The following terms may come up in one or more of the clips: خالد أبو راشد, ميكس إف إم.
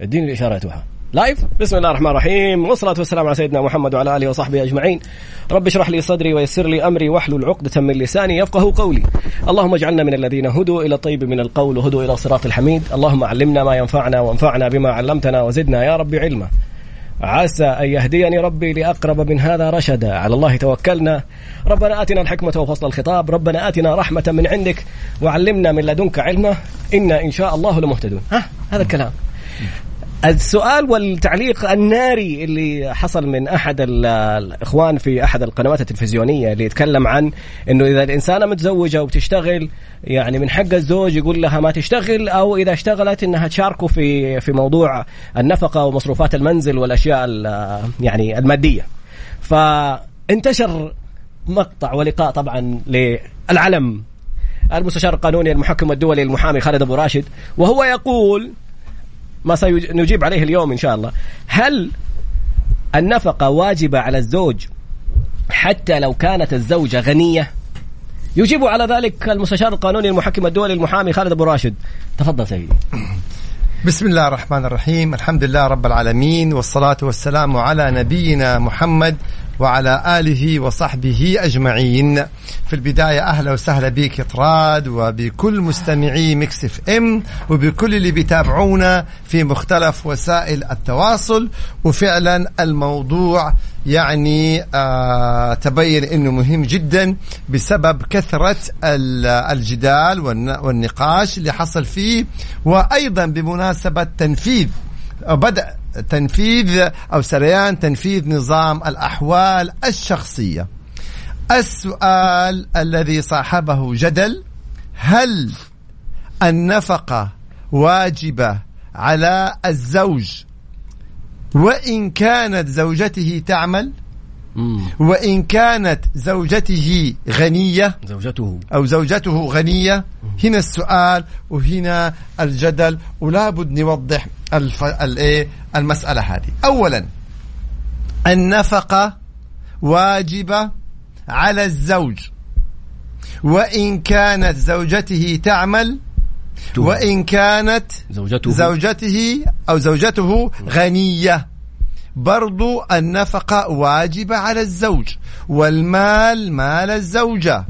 اديني الإشارات وها لايف. بسم الله الرحمن الرحيم، والصلاة والسلام على سيدنا محمد وعلى آله وصحبه أجمعين. رب اشرح لي صدري ويسر لي أمري واحلل عقدة من لساني يفقه قولي. اللهم اجعلنا من الذين هدوا إلى الطيب من القول وهدوا إلى صراط الحميد. اللهم علمنا ما ينفعنا وانفعنا بما علمتنا وزدنا يا رب علما، عسى أن يهديني ربي لأقرب من هذا رشدا. على الله توكلنا. ربنا آتنا الحكمة وفصل الخطاب، ربنا آتنا رحمة من عندك وعلمنا من لدنك علما، إنا إن شاء الله لمهتدون. هذا الكلام. السؤال والتعليق الناري اللي حصل من أحد الإخوان في أحد القنوات التلفزيونية اللي يتكلم عن أنه إذا الإنسانة متزوجة وبتشتغل يعني من حق الزوج يقول لها ما تشتغل، أو إذا اشتغلت أنها تشاركه في موضوع النفقة ومصروفات المنزل والأشياء يعني المادية. فانتشر مقطع ولقاء طبعا للعلم المستشار القانوني المحكم الدولي المحامي خالد أبو راشد، وهو يقول ما سنجيب عليه اليوم إن شاء الله: هل النفقة واجبة على الزوج حتى لو كانت الزوجة غنية؟ يجيب على ذلك المستشار القانوني المحكم الدولي المحامي خالد أبو راشد. تفضل سيدي. بسم الله الرحمن الرحيم، الحمد لله رب العالمين، والصلاة والسلام على نبينا محمد وعلى آله وصحبه أجمعين. في البداية أهلا وسهلا بك إطراد، وبكل مستمعي ميكس إف إم، وبكل اللي بيتابعونا في مختلف وسائل التواصل. وفعلا الموضوع يعني تبين أنه مهم جدا بسبب كثرة الجدال والنقاش اللي حصل فيه، وأيضا بمناسبة بدء تنفيذ أو سريان تنفيذ نظام الأحوال الشخصية. السؤال الذي صاحبه جدل: هل النفقة واجبة على الزوج وإن كانت زوجته تعمل، وإن كانت زوجته غنية أو زوجته غنية؟ هنا السؤال وهنا الجدل، ولا بد نوضح المسألة هذه. أولا، النفقة واجبة على الزوج وإن كانت زوجته تعمل، وإن كانت زوجته أو زوجته غنية، برضو النفقة واجبة على الزوج. والمال مال الزوجة،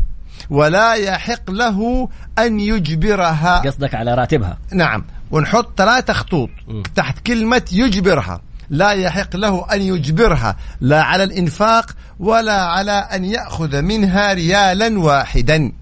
ولا يحق له أن يجبرها. قصدك على راتبها؟ نعم. ونحط 3 خطوط تحت كلمة يجبرها. لا يحق له أن يجبرها لا على الإنفاق ولا على أن يأخذ منها ريالا واحدا.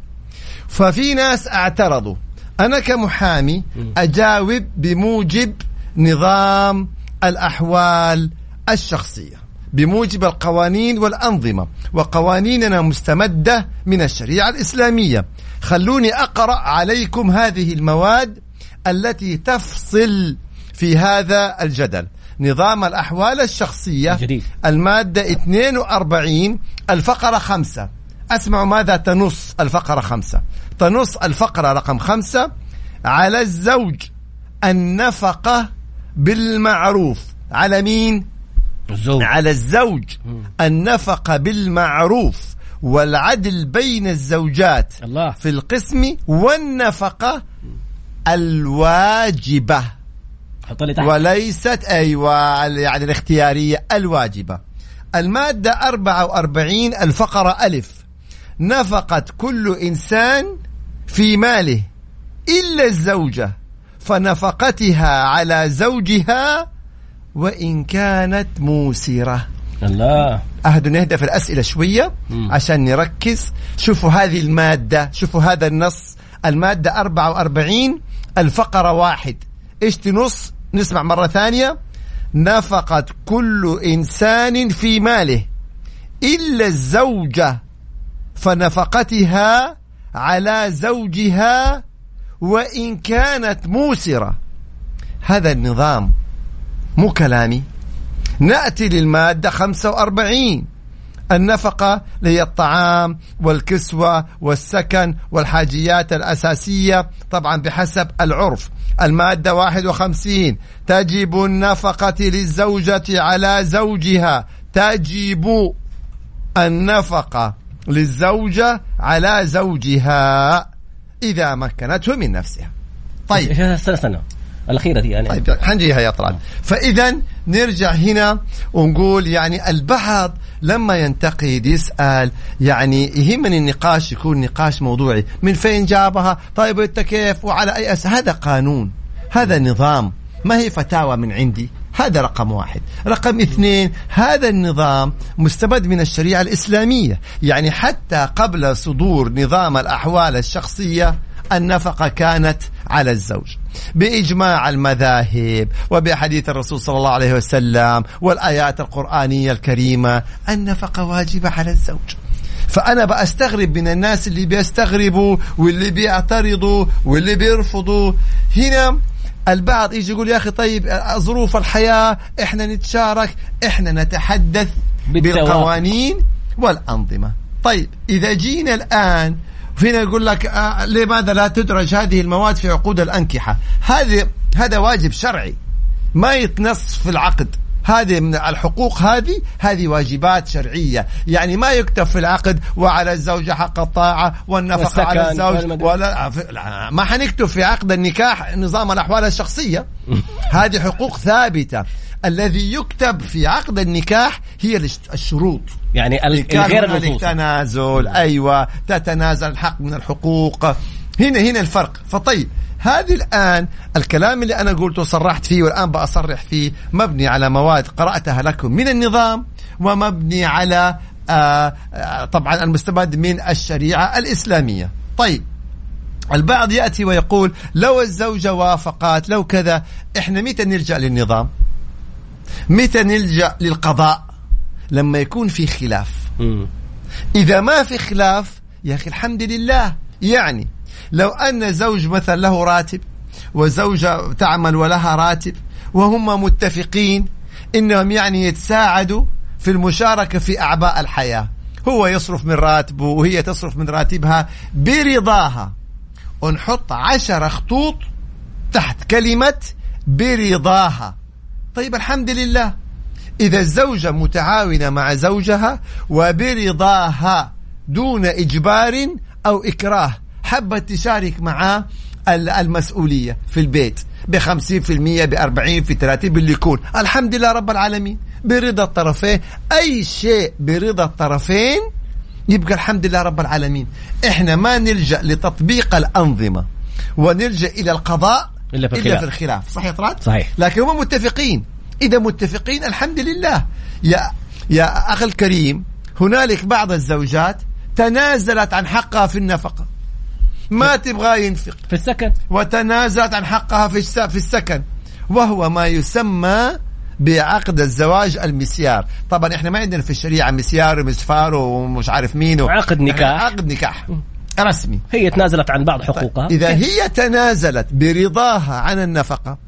ففي ناس اعترضوا، أنا كمحامي أجاوب بموجب نظام الأحوال الشخصية، بموجب القوانين والأنظمة، وقوانيننا مستمدة من الشريعة الإسلامية. خلوني أقرأ عليكم هذه المواد التي تفصل في هذا الجدل. نظام الأحوال الشخصية الجديد، المادة 42 الفقرة 5. أسمعوا ماذا تنص الفقرة 5. تنص الفقرة رقم 5: على الزوج النفقة بالمعروف. على مين؟ الزوج. على الزوج النفقة بالمعروف والعدل بين الزوجات في القسم والنفقة الواجبة، وليست يعني الاختيارية، الواجبة. المادة 44 الفقرة 1: نفقة كل إنسان في ماله إلا الزوجة فنفقتها على زوجها وإن كانت موسرة. الله، أهدوا نهدى في الأسئلة شوية عشان نركز. شوفوا هذه المادة، شوفوا هذا النص، المادة 44 الفقرة 1. إيش تنص؟ نسمع مرة ثانية: نفقت كل إنسان في ماله إلا الزوجة فنفقتها على زوجها وإن كانت موسرة. هذا النظام، مو كلامي. نأتي للمادة 45 النفقة، هي الطعام والكسوة والسكن والحاجيات الأساسية طبعا بحسب العرف. المادة 51: تجب النفقة للزوجة على زوجها. تجب النفقة للزوجة على زوجها إذا مكنته من نفسها. طيب، استنى الأخيرة دي يعني. طيب حنجيها يا طلال. فإذا نرجع هنا ونقول يعني البعض لما ينتقد يسأل يعني يهمني النقاش يكون نقاش موضوعي، من فين جابها، طيب أنت كيف وعلى أي أساس. هذا قانون، هذا نظام، ما هي فتاوى من عندي. هذا رقم واحد. رقم اثنين، هذا النظام مستمد من الشريعة الإسلامية، يعني حتى قبل صدور نظام الأحوال الشخصية النفقة كانت على الزوج بإجماع المذاهب وبحديث الرسول صلى الله عليه وسلم والآيات القرآنية الكريمة، النفقة واجبة على الزوج. فأنا بأستغرب من الناس اللي بيستغربوا واللي بيعترضوا واللي بيرفضوا. هنا البعض يجي يقول يا أخي طيب ظروف الحياة، إحنا نتشارك، إحنا نتحدث بالقوانين والأنظمة. طيب إذا جينا الآن فينا يقول لك لماذا لا تدرج هذه المواد في عقود الأنكحة؟ هذا واجب شرعي ما يتنص في العقد، هذه من الحقوق، هذه واجبات شرعية، يعني ما يكتب في العقد وعلى الزوجة حق الطاعة والنفقة على الزوج، ولا ما حنكتب في عقد النكاح نظام الأحوال الشخصية. هذه حقوق ثابتة. الذي يكتب في عقد النكاح هي الشروط، يعني غير التنازل. أيوة، تتنازل الحق من الحقوق. هنا الفرق. فطيب هذه الآن الكلام اللي أنا قلته صرحت فيه والآن بأصرح فيه مبني على مواد قرأتها لكم من النظام، ومبني على طبعا المستمد من الشريعة الإسلامية. طيب البعض يأتي ويقول لو الزوجة وافقت لو كذا، إحنا متى نلجأ للنظام؟ متى نلجأ للقضاء؟ لما يكون في خلاف. إذا ما في خلاف يا أخي الحمد لله. يعني لو أن زوج مثلا له راتب وزوجة تعمل ولها راتب وهم متفقين إنهم يعني يتساعدوا في المشاركة في أعباء الحياة، هو يصرف من راتبه وهي تصرف من راتبها برضاها، ونحط 10 خطوط تحت كلمة برضاها. طيب الحمد لله، إذا الزوجة متعاونة مع زوجها وبرضاها دون إجبار أو إكراه، حبت تشارك معاه المسؤولية في البيت 50%، 40%، 30% اللي يكون، الحمد لله رب العالمين برضا الطرفين. أي شيء برضا الطرفين يبقى الحمد لله رب العالمين. إحنا ما نلجأ لتطبيق الأنظمة ونلجأ إلى القضاء إلا في الخلاف. صحيح طراد؟ صحيح. لكن هم متفقين، إذا متفقين الحمد لله. يا أخي الكريم، هنالك بعض الزوجات تنازلت عن حقها في النفقة، ما تبغى ينفق في السكن، وتنازلت عن حقها في السكن، وهو ما يسمى بعقد الزواج المسيار. طبعا احنا ما عندنا في الشريعة مسيار ومسفار ومش عارف مين، عقد نكاح، عقد نكاح رسمي. هي تنازلت عن بعض حقوقها. إذا هي تنازلت برضاها عن النفقة،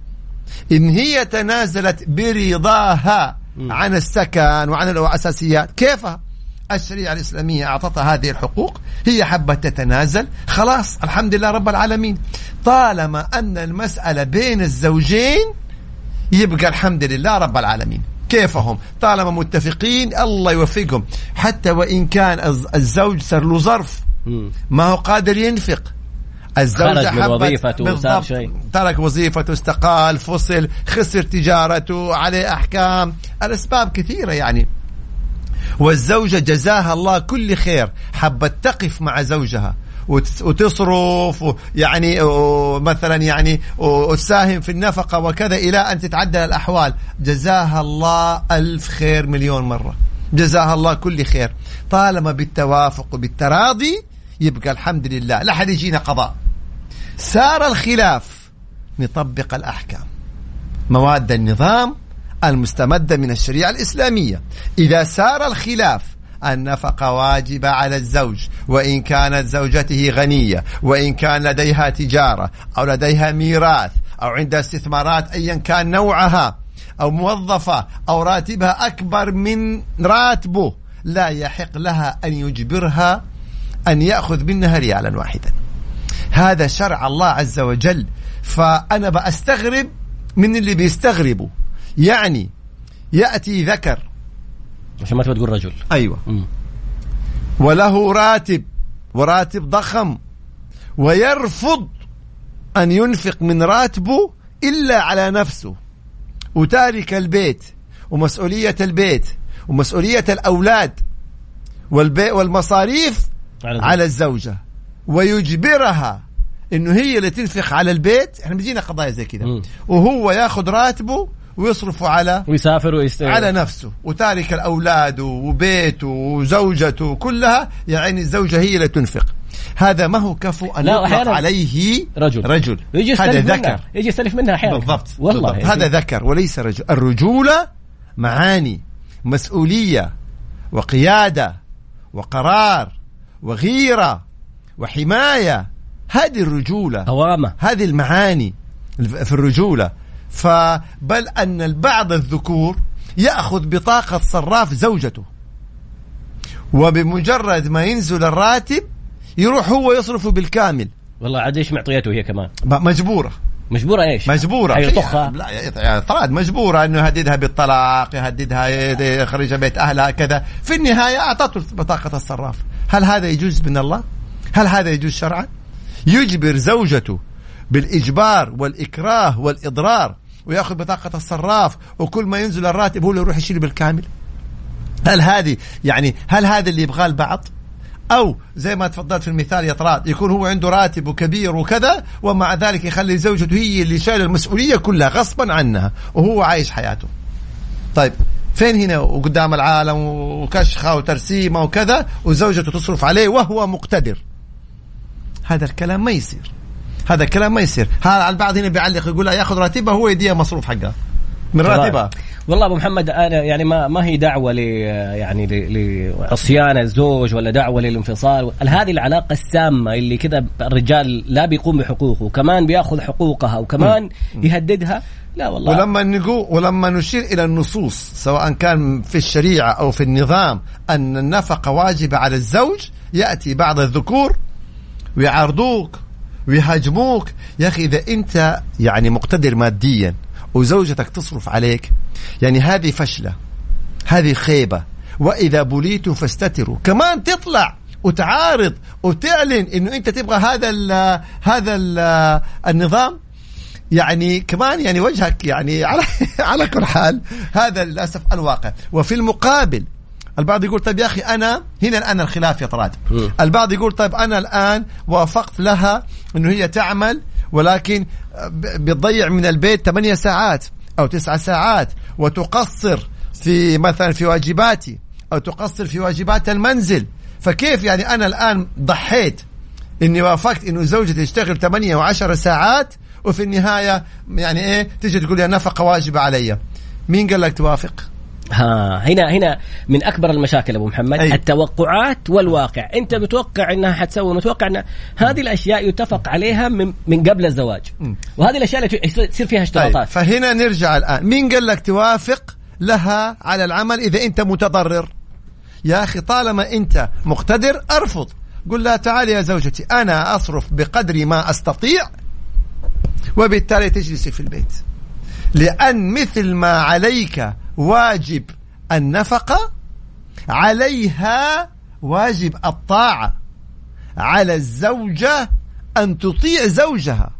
إن هي تنازلت برضاها عن السكن وعن الأساسيات، كيفها؟ الشريعة الإسلامية أعطتها هذه الحقوق، هي حبت تتنازل، خلاص الحمد لله رب العالمين. طالما أن المسألة بين الزوجين يبقى الحمد لله رب العالمين. كيفهم؟ طالما متفقين الله يوفقهم. حتى وإن كان الزوج صار له ظرف، ما هو قادر ينفق، الزوجة حبت، ترك وظيفته، استقال، فصل، خسر تجارته، عليه أحكام، الأسباب كثيرة يعني، والزوجة جزاها الله كل خير حبت تقف مع زوجها وتصرف يعني مثلا يعني وتساهم في النفقة وكذا إلى أن تتعدل الأحوال، جزاها الله 1000 خير، 1,000,000 مرة جزاها الله كل خير. طالما بالتوافق وبالتراضي يبقى الحمد لله، لا حد يجينا قضاء. سار الخلاف نطبق الأحكام، مواد النظام المستمدة من الشريعة الإسلامية. إذا سار الخلاف النفقة واجبة على الزوج، وإن كانت زوجته غنية، وإن كان لديها تجارة أو لديها ميراث أو عندها استثمارات أيا كان نوعها، أو موظفة أو راتبها أكبر من راتبه، لا يحق لها أن يجبرها أن يأخذ منها ريالا واحدا. هذا شرع الله عز وجل. فأنا بأستغرب من اللي بيستغربوا، يعني يأتي ذكر عشان ما تبغى تقول رجل، أيوة، وله راتب وراتب ضخم، ويرفض أن ينفق من راتبه إلا على نفسه وتارك البيت ومسؤولية البيت ومسؤولية الأولاد والمصاريف على الزوجة ويجبرها إنه هي اللي تنفق على البيت. إحنا بيجينا قضايا زي كده وهو ياخد راتبه ويصرفه على ويسافر ويستعمل على نفسه وتارك الأولاد وبيته وزوجته كلها. يعني الزوجة هي اللي تنفق. هذا ما هو كفو أن يطلق عليه رجل. هذا ذكر يجي يستلف منها أحيانا. بالضبط. والله بالضبط. هذا ذكر وليس رجل. الرجولة معاني مسؤولية وقيادة وقرار وغيرة وحماية. هذه الرجولة هوامة. هذه المعاني في الرجولة. فبل أن بعض الذكور يأخذ بطاقة صراف زوجته وبمجرد ما ينزل الراتب يروح هو يصرفه بالكامل. والله عاد إيش معطيته هي كمان مجبورة إيش يطخها. لا طراد مجبورة إنه يهددها بالطلاق يهددها يخرجها بيت أهلها كذا. في النهاية أعطته بطاقة الصراف. هل هذا يجوز من الله؟ هل هذا يجوز شرعا؟ يجبر زوجته بالإجبار والإكراه والإضرار ويأخذ بطاقة الصراف وكل ما ينزل الراتب هو اللي يروح يشيله بالكامل. هل هذه يعني هل هذا اللي يبغاه البعض؟ أو زي ما تفضلت في المثال يا طراد يكون هو عنده راتب وكبير وكذا ومع ذلك يخلي زوجته هي اللي شايل المسؤولية كلها غصبا عنها وهو عايش حياته. طيب فين هنا وقدام العالم وكشخة وترسيمة وكذا وزوجته تصرف عليه وهو مقتدر؟ هذا الكلام ما يصير. هذا الكلام ما يصير. هذا البعض هنا بيعلق يقول لا ياخذ راتبه هو يديه مصروف حقه من راتبه. والله ابو محمد انا يعني ما هي دعوه يعني لعصيان الزوج ولا دعوه للانفصال. هذه العلاقه السامه اللي كذا الرجال لا بيقوم بحقوقه وكمان بياخذ حقوقها وكمان يهددها. لا والله. ولما نشير الى النصوص سواء كان في الشريعه او في النظام ان النفقه واجبه على الزوج ياتي بعض الذكور ويعارضوك ويهاجموك. يا أخي إذا أنت يعني مقتدر ماديا وزوجتك تصرف عليك يعني هذه فشلة هذه خيبة. وإذا بليتوا فاستتروا. كمان تطلع وتعارض وتعلن إنه أنت تبغى هذا ال النظام. يعني كمان يعني وجهك يعني على كل حال هذا للأسف الواقع. وفي المقابل البعض يقول طيب يا أخي أنا هنا الآن الخلاف يا طراد. البعض يقول طيب أنا الآن وافقت لها أنه هي تعمل ولكن بتضيع من البيت 8 ساعات أو 9 ساعات وتقصر في مثلا في واجباتي أو تقصر في واجبات المنزل. فكيف يعني أنا الآن ضحيت أني وافقت أنه زوجتي تشتغل 8 و10 ساعات وفي النهاية يعني إيه تيجي تقول لي نفقة واجبة علي؟ مين قال لك توافق؟ هنا من أكبر المشاكل أبو محمد. أيوة. التوقعات والواقع. أنت متوقع أنها حتسوي متوقع أن هذه الأشياء يتفق عليها من قبل الزواج وهذه الأشياء اللي يصير فيها اشتراطات. أيوة. فهنا نرجع الآن مين قال لك توافق لها على العمل إذا أنت متضرر؟ يا أخي طالما أنت مقتدر أرفض. قل لها تعالي يا زوجتي أنا أصرف بقدر ما أستطيع وبالتالي تجلسي في البيت لأن مثل ما عليك واجب النفقة عليها واجب الطاعة. على الزوجة أن تطيع زوجها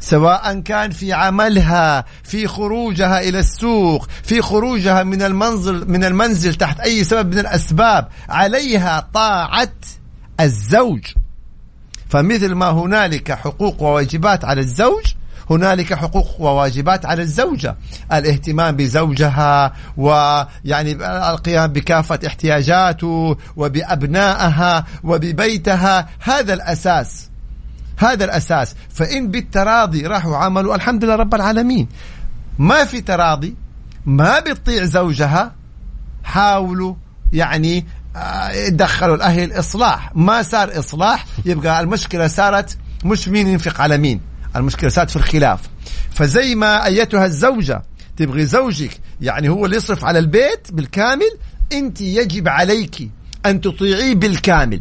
سواء كان في عملها في خروجها إلى السوق في خروجها من المنزل تحت أي سبب من الأسباب. عليها طاعة الزوج. فمثل ما هنالك حقوق وواجبات على الزوج هنالك حقوق وواجبات على الزوجة. الاهتمام بزوجها ويعني القيام بكافة احتياجاته وبأبنائها وببيتها. هذا الأساس. فإن بالتراضي راحوا عملوا الحمد لله رب العالمين. ما في تراضي ما بتطيع زوجها حاولوا يعني يدخلوا الأهل إصلاح. ما صار إصلاح يبقى المشكلة صارت مش مين ينفق على مين. المشكلة صارت في الخلاف. فزي ما أيتها الزوجة تبغي زوجك يعني هو اللي يصرف على البيت بالكامل أنت يجب عليك أن تطيعي بالكامل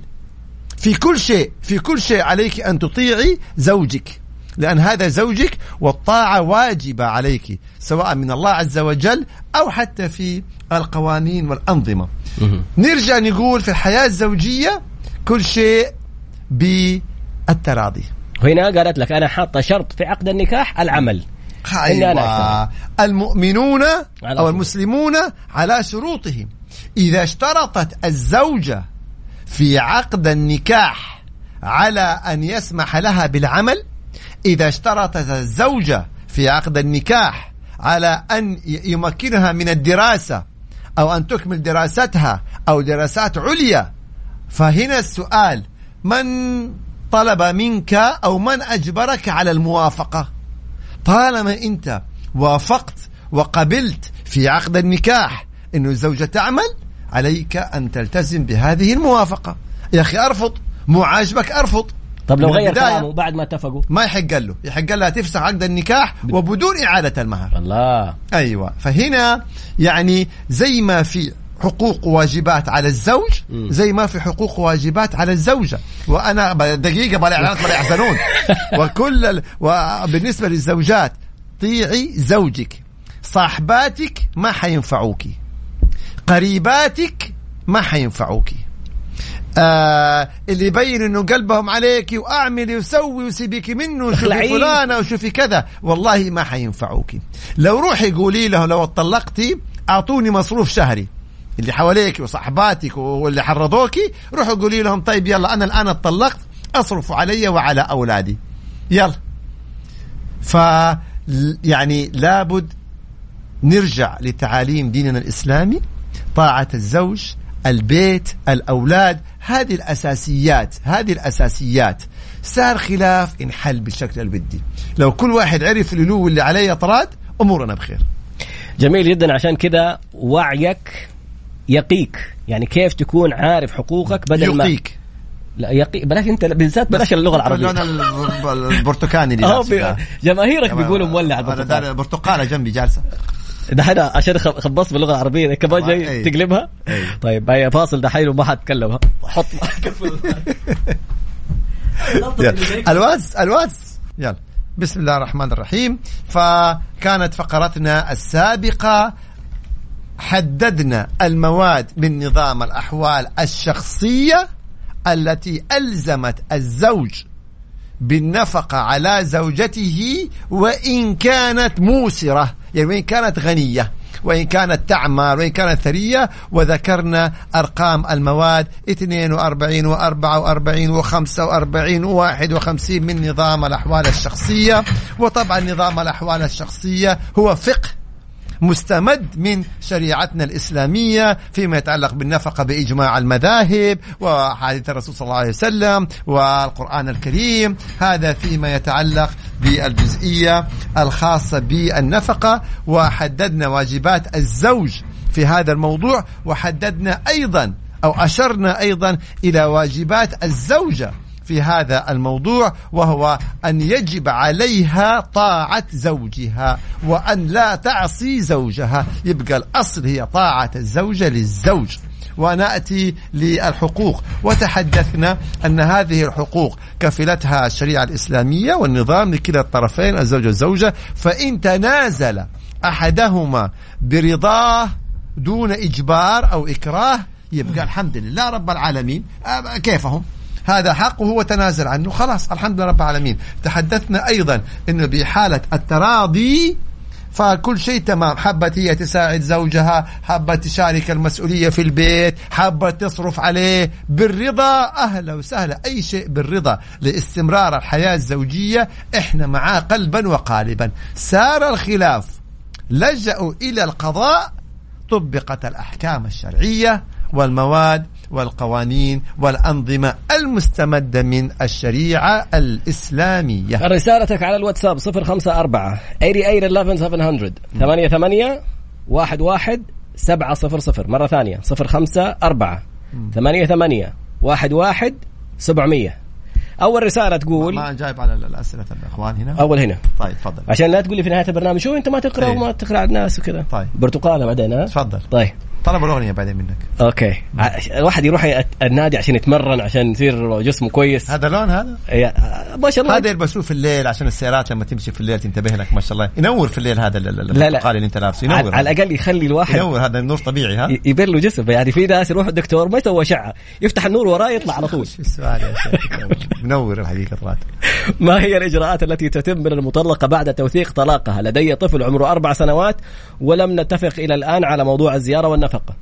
في كل شيء عليك أن تطيعي زوجك لأن هذا زوجك والطاعة واجبة عليك سواء من الله عز وجل أو حتى في القوانين والأنظمة. نرجع نقول في الحياة الزوجية كل شيء بالتراضي. هنا قالت لك أنا حاطة شرط في عقد النكاح العمل أيوة. المؤمنون أو المسلمون على شروطهم. إذا اشترطت الزوجة في عقد النكاح على أن يسمح لها بالعمل، إذا اشترطت الزوجة في عقد النكاح على أن يمكنها من الدراسة أو أن تكمل دراستها أو دراسات عليا، فهنا السؤال: من طلب منك أو من أجبرك على الموافقة؟ طالما أنت وافقت وقبلت في عقد النكاح أن الزوجة تعمل، عليك أن تلتزم بهذه الموافقة. يا أخي أرفض، مو عاجبك أرفض. طب لو غير كلامه بعد ما اتفقوا، ما يحق له، يحق لها تفسخ عقد النكاح وبدون إعادة المهر. الله، أيوة. فهنا يعني زي ما في حقوق واجبات على الزوج، زي ما في حقوق واجبات على الزوجة. وأنا دقيقة بالإعلانات ما يحزنون. وبالنسبة للزوجات، طيعي زوجك. صاحباتك ما حينفعوكي، قريباتك ما حينفعوكي. اللي يبين انه قلبهم عليكي واعملي وسوي وسيبيكي منه وشوفي فلانه وشوفي كذا، والله ما حينفعوكي. لو روحي قولي له لو اتطلقتي اعطوني مصروف شهري، اللي حواليك وصحباتك واللي حرضوكي روحوا قولي لهم طيب يلا انا الان اتطلقت، اصرف علي وعلى اولادي يلا. ف يعني لابد نرجع لتعاليم ديننا الاسلامي، طاعة الزوج، البيت، الأولاد، هذه الأساسيات. هذه الأساسيات صار خلاف انحل بالشكل الودي. لو كل واحد عرف اللي له واللي عليه طراد، أمورنا بخير. جميل جدا. عشان كذا وعيك يقيك، يعني كيف تكون عارف حقوقك بدل ما يقيك. لا يقي، بلاش انت بالذات، بلاش اللغه العربيه. البرتقاني اللي جماهيرك بيقولوا مولع البرتقاله. البرتقاله جنبي جالسه، ده انا عشان خبص باللغه العربيه كمان جاي أي. تقلبها أي. طيب هي فاصل ده حيله ما حتكلمها، حط الواتس يلا. بسم الله الرحمن الرحيم. فكانت فقرتنا السابقه حددنا المواد من نظام الاحوال الشخصيه التي ألزمت الزوج بالنفقة على زوجته وإن كانت موسرة، يعني وإن كانت غنية، وإن كانت تعمر، وإن كانت ثرية. وذكرنا أرقام المواد 42 و44 و45 و51 من نظام الأحوال الشخصية. وطبعا نظام الأحوال الشخصية هو فقه مستمد من شريعتنا الإسلامية فيما يتعلق بالنفقة بإجماع المذاهب وحديث الرسول صلى الله عليه وسلم والقرآن الكريم. هذا فيما يتعلق بالجزئية الخاصة بالنفقة. وحددنا واجبات الزوج في هذا الموضوع، وحددنا أيضا أو أشرنا أيضا إلى واجبات الزوجة في هذا الموضوع، وهو أن يجب عليها طاعة زوجها وأن لا تعصي زوجها. يبقى الأصل هي طاعة الزوجة للزوج. ونأتي للحقوق، وتحدثنا أن هذه الحقوق كفلتها الشريعة الإسلامية والنظام لكلا الطرفين الزوج والزوجة. فإن تنازل أحدهما برضاه دون إجبار أو إكراه، يبقى الحمد لله رب العالمين، كيفهم هذا حقه، هو تنازل عنه خلاص الحمد لله رب العالمين. تحدثنا أيضا أنه بحالة التراضي فكل شيء تمام، حبت هي تساعد زوجها، حبت تشارك المسؤولية في البيت، حبت تصرف عليه، بالرضا أهلا وسهلا. أي شيء بالرضا لاستمرار الحياة الزوجية إحنا معاه قلبا وقالبا. سار الخلاف، لجأوا إلى القضاء، طبقت الأحكام الشرعية والمواد والقوانين والأنظمة المستمدة من الشريعة الإسلامية. رسالتك على الواتساب 054-88-11-700. مرة ثانية 054-88-11-700. أول رسالة تقول ما جايب على الأسئلة الأخوان هنا أول هنا. طيب تفضل، عشان لا تقولي في نهاية البرنامج شو أنت ما تقرأ وما تقرأ على الناس وكذا. طيب برتقالة بعدين. تفضل. طيب طلب الأغنية بعدين منك. أوكي الواحد يروح النادي عشان يتمرن عشان يصير جسمه كويس. هذا لون هذا ما شاء الله هذا يلبسوه في الليل عشان السيارات لما تمشي في الليل تنتبه لك ما شاء الله ينور في الليل. هذا البقال اللي انت لابسه ينور على الأقل يخلي الواحد ينور. هذا النور طبيعي ها يبين له جسم. يعني في ناس يروح الدكتور ما يسوي أشعة يفتح النور وراه يطلع على طول. السؤال يا شيخ منور الحقيقة طلعت. ما هي الإجراءات التي تتم من المطلقة بعد توثيق طلاقها؟ لدي طفل عمره 4 سنوات ولم نتفق إلى الآن على موضوع الزيارة والنفقة.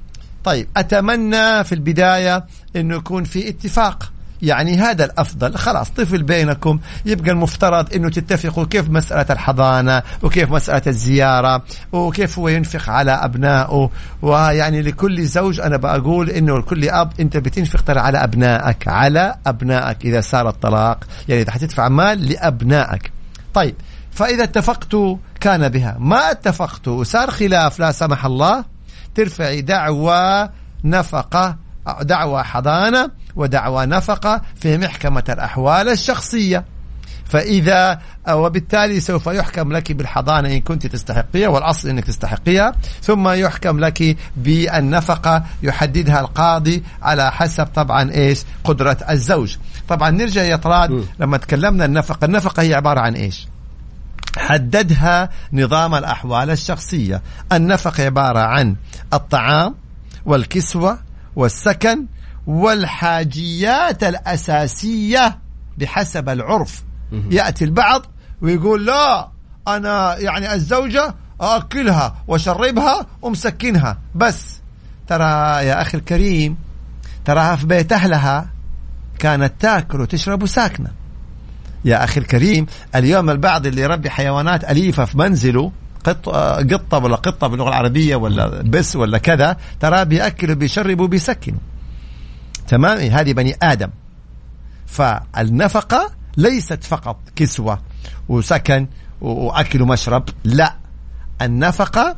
طيب أتمنى في البداية إنه يكون في اتفاق. يعني هذا الأفضل. خلاص طفل بينكم يبقى المفترض إنه تتفقوا كيف مسألة الحضانة وكيف مسألة الزيارة وكيف هو ينفق على أبنائه. ويعني لكل زوج أنا بقول إنه لكل أب أنت بتنفق ترى على أبنائك على أبنائك إذا صار الطلاق. يعني إذا حتدفع مال لأبنائك. طيب فإذا اتفقتوا كان بها. ما اتفقتوا وصار خلاف لا سمح الله ترفعي دعوى نفقة دعوى حضانة ودعوى نفقة في محكمة الأحوال الشخصية. فإذا وبالتالي سوف يحكم لك بالحضانة إن كنت تستحقيها والأصل إنك تستحقيها ثم يحكم لك بالنفقة يحددها القاضي على حسب طبعا إيش قدرة الزوج. طبعا نرجع يا طراد لما تكلمنا النفقة. النفقة هي عبارة عن إيش حددها نظام الأحوال الشخصية. النفقة عبارة عن الطعام والكسوة والسكن والحاجيات الأساسية بحسب العرف. يأتي البعض ويقول لا أنا يعني الزوجة أكلها وشربها ومسكنها بس. ترى يا أخي الكريم تراها في بيت أهلها كانت تأكل وتشرب وساكنة. يا أخي الكريم اليوم البعض اللي يربي حيوانات أليفة في منزله قطة ولا قطة باللغة العربية ولا بس ولا كذا ترى بيأكل وبيشرب وبيسكن. تمام هذه بني آدم. فالنفقة ليست فقط كسوة وسكن وأكل ومشرب لا. النفقة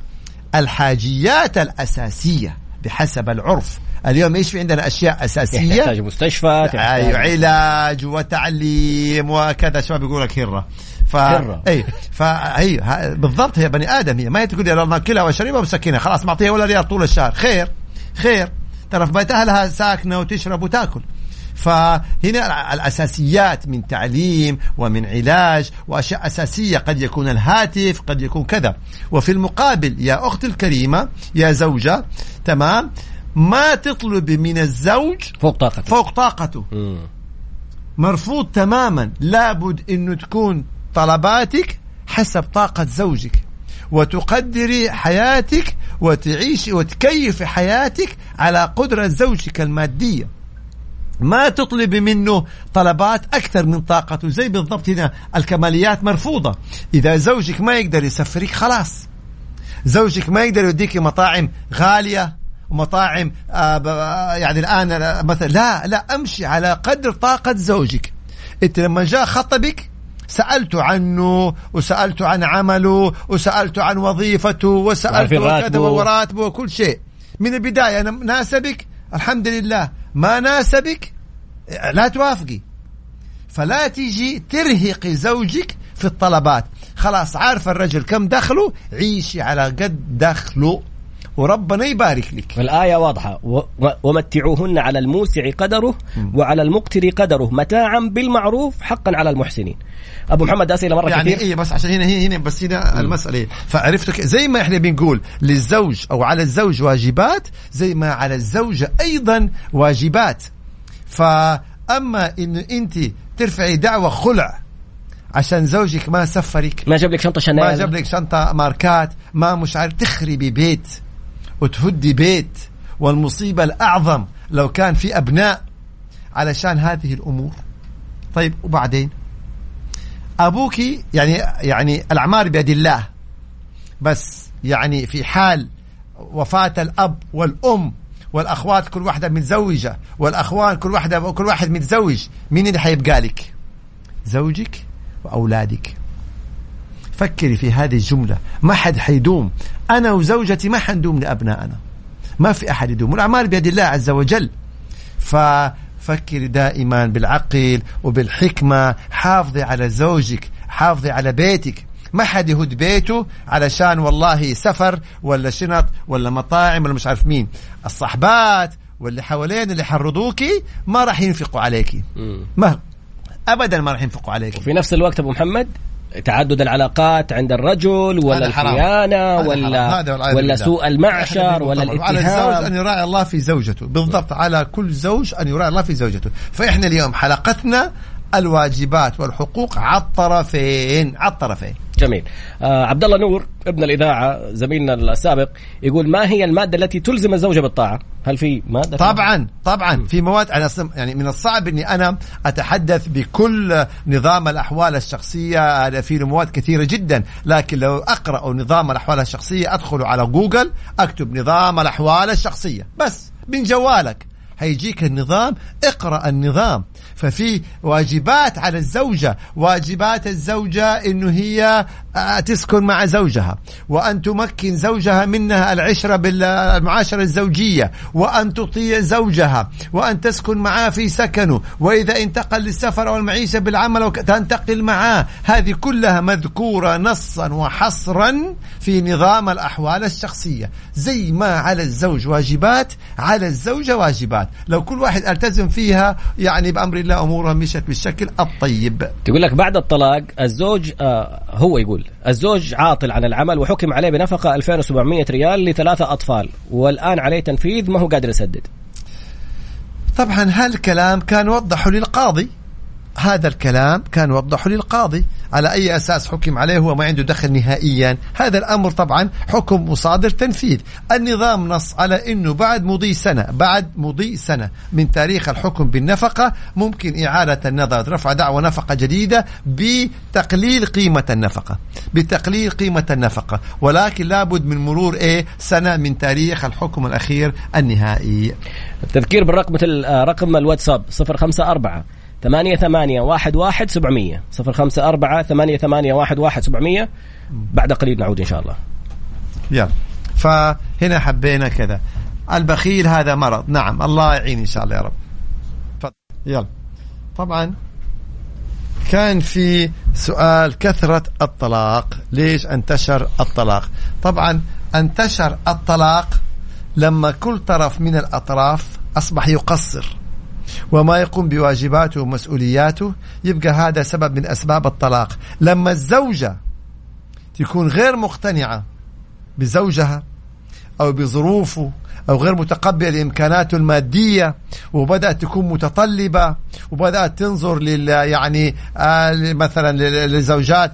الحاجيات الأساسية بحسب العرف. اليوم إيش في عندنا أشياء أساسية يحتاج مستشفى تحتاج علاج وتعليم وكذا. شباب يقولك هرة فهي بالضبط هي بني آدم. هي ما تقول يا رب ناكلها وشربها ومسكنها خلاص ما أعطيها ولا ريال طول الشهر. خير خير ترى في بيت أهلها ساكنة وتشرب وتأكل. فهنا الأساسيات من تعليم ومن علاج وأشياء أساسية قد يكون الهاتف قد يكون كذا. وفي المقابل يا أخت الكريمة يا زوجة تمام ما تطلب من الزوج فوق طاقته مرفوض تماما. لابد أنه تكون طلباتك حسب طاقة زوجك وتقدري حياتك وتعيشي وتكيفي حياتك على قدرة زوجك المادية. ما تطلبي منه طلبات أكثر من طاقته. زي بالضبط هنا الكماليات مرفوضة. إذا زوجك ما يقدر يسفرك خلاص. زوجك ما يقدر يوديك مطاعم غالية ومطاعم يعني الآن مثلا لا أمشي على قدر طاقة زوجك. أنت لما جاء خطبك سألته عنه وسألته عن عمله وسألته عن وظيفته وسألته كذا وراتبه وكل شيء من البداية. أنا ناسبك الحمد لله ما ناسبك لا توافقي. فلا تيجي ترهقي زوجك في الطلبات. خلاص عارف الرجل كم دخله عيشي على قد دخله وربنا يبارك لك. والآية واضحة ومتعوهن على الموسع قدره وعلى المقتر قدره متاعا بالمعروف حقا على المحسنين. أبو محمد أسئلة مرة يعني كثير. يعني إيه بس عشان هنا بس هنا المسألة. فعرفتك زي ما إحنا بنقول للزوج أو على الزوج واجبات زي ما على الزوجة أيضا واجبات. فأما إنه أنت ترفعي دعوة خلع عشان زوجك ما سفرك ما جاب لك شنطة شنال ما جاب لك شنطة ماركات ما مش عارف تخربي بيت وتهدي بيت. والمصيبة الأعظم لو كان في أبناء علشان هذه الأمور. طيب وبعدين أبوك يعني الأعمار بيد الله بس يعني في حال وفاة الأب والأم والأخوات كل واحدة متزوجة والأخوان كل واحد متزوج مين اللي حيبقى لك؟ زوجك وأولادك. فكري في هذه الجملة. ما حد حيدوم. أنا وزوجتي ما حندوم لأبنائنا. ما في أحد يدوم. والأعمال بيد الله عز وجل. ففكري دائما بالعقل وبالحكمة. حافظي على زوجك حافظي على بيتك. ما حد يهد بيته علشان والله سفر ولا شنط ولا مطاعم ولا مش عارف مين. الصحبات واللي حوالين اللي حرضوكي ما راح ينفقوا عليكي, ما ابدا ما راح ينفقوا عليكي. وفي نفس الوقت ابو محمد تعدد العلاقات عند الرجل ولا الخيانة ولا سوء المعشر ولا الاتهام. على الزوج أن يراعي الله في زوجته, بالضبط, على كل زوج أن يراعي الله في زوجته. فإحنا اليوم حلقتنا الواجبات والحقوق على الطرفين, على الطرفين. جميل. عبد الله نور ابن الإذاعة زميلنا السابق يقول ما هي المادة التي تلزم الزوجة بالطاعة؟ هل في مادة؟ طبعا في مواد. أنا يعني من الصعب إني أنا أتحدث بكل نظام الأحوال الشخصية, في مواد كثيرة جدا, لكن لو أقرأ نظام الأحوال الشخصية أدخل على جوجل أكتب نظام الأحوال الشخصية بس من جوالك هيجيك النظام, اقرأ النظام. ففي واجبات على الزوجة, واجبات الزوجة إنه هي تسكن مع زوجها, وأن تمكن زوجها منها العشرة بالمعاشرة الزوجية, وأن تطيع زوجها, وأن تسكن معاه في سكنه, وإذا انتقل للسفر والمعيشة بالعمل تنتقل معاه. هذه كلها مذكورة نصا وحصرا في نظام الأحوال الشخصية. زي ما على الزوج واجبات, على الزوجة واجبات. لو كل واحد التزم فيها يعني بأمر الله أمورها مشت بالشكل الطيب. تقول لك بعد الطلاق الزوج هو يقول الزوج عاطل عن العمل وحكم عليه بنفقة 2700 ريال ل3 أطفال والآن عليه تنفيذ, ما هو قادر يسدد. طبعا هالكلام كان وضحه للقاضي, هذا الكلام كان وضحه للقاضي على أي أساس حكم عليه, هو ما عنده دخل نهائيا. هذا الأمر طبعا حكم وصادر تنفيذ. النظام نص على أنه بعد مضي سنة من تاريخ الحكم بالنفقة ممكن إعادة النظر, رفع دعوى نفقة جديدة بتقليل قيمة النفقة, ولكن لابد من مرور سنة من تاريخ الحكم الأخير النهائي. التذكير بالرقم الواتساب 054-88-11700 054-88-11700. بعد قليل نعود إن شاء الله. يلا فهنا حبينا كذا. البخيل هذا مرض, نعم, الله يعين إن شاء الله يا رب. يلا طبعا كان في سؤال كثرة الطلاق, ليش انتشر الطلاق؟ طبعا انتشر الطلاق لما كل طرف من الأطراف أصبح يقصر وما يقوم بواجباته ومسؤولياته, يبقى هذا سبب من أسباب الطلاق. لما الزوجة تكون غير مقتنعة بزوجها أو بظروفه أو غير متقبلة لإمكاناته المادية وبدأت تكون متطلبة وبدأت تنظر مثلا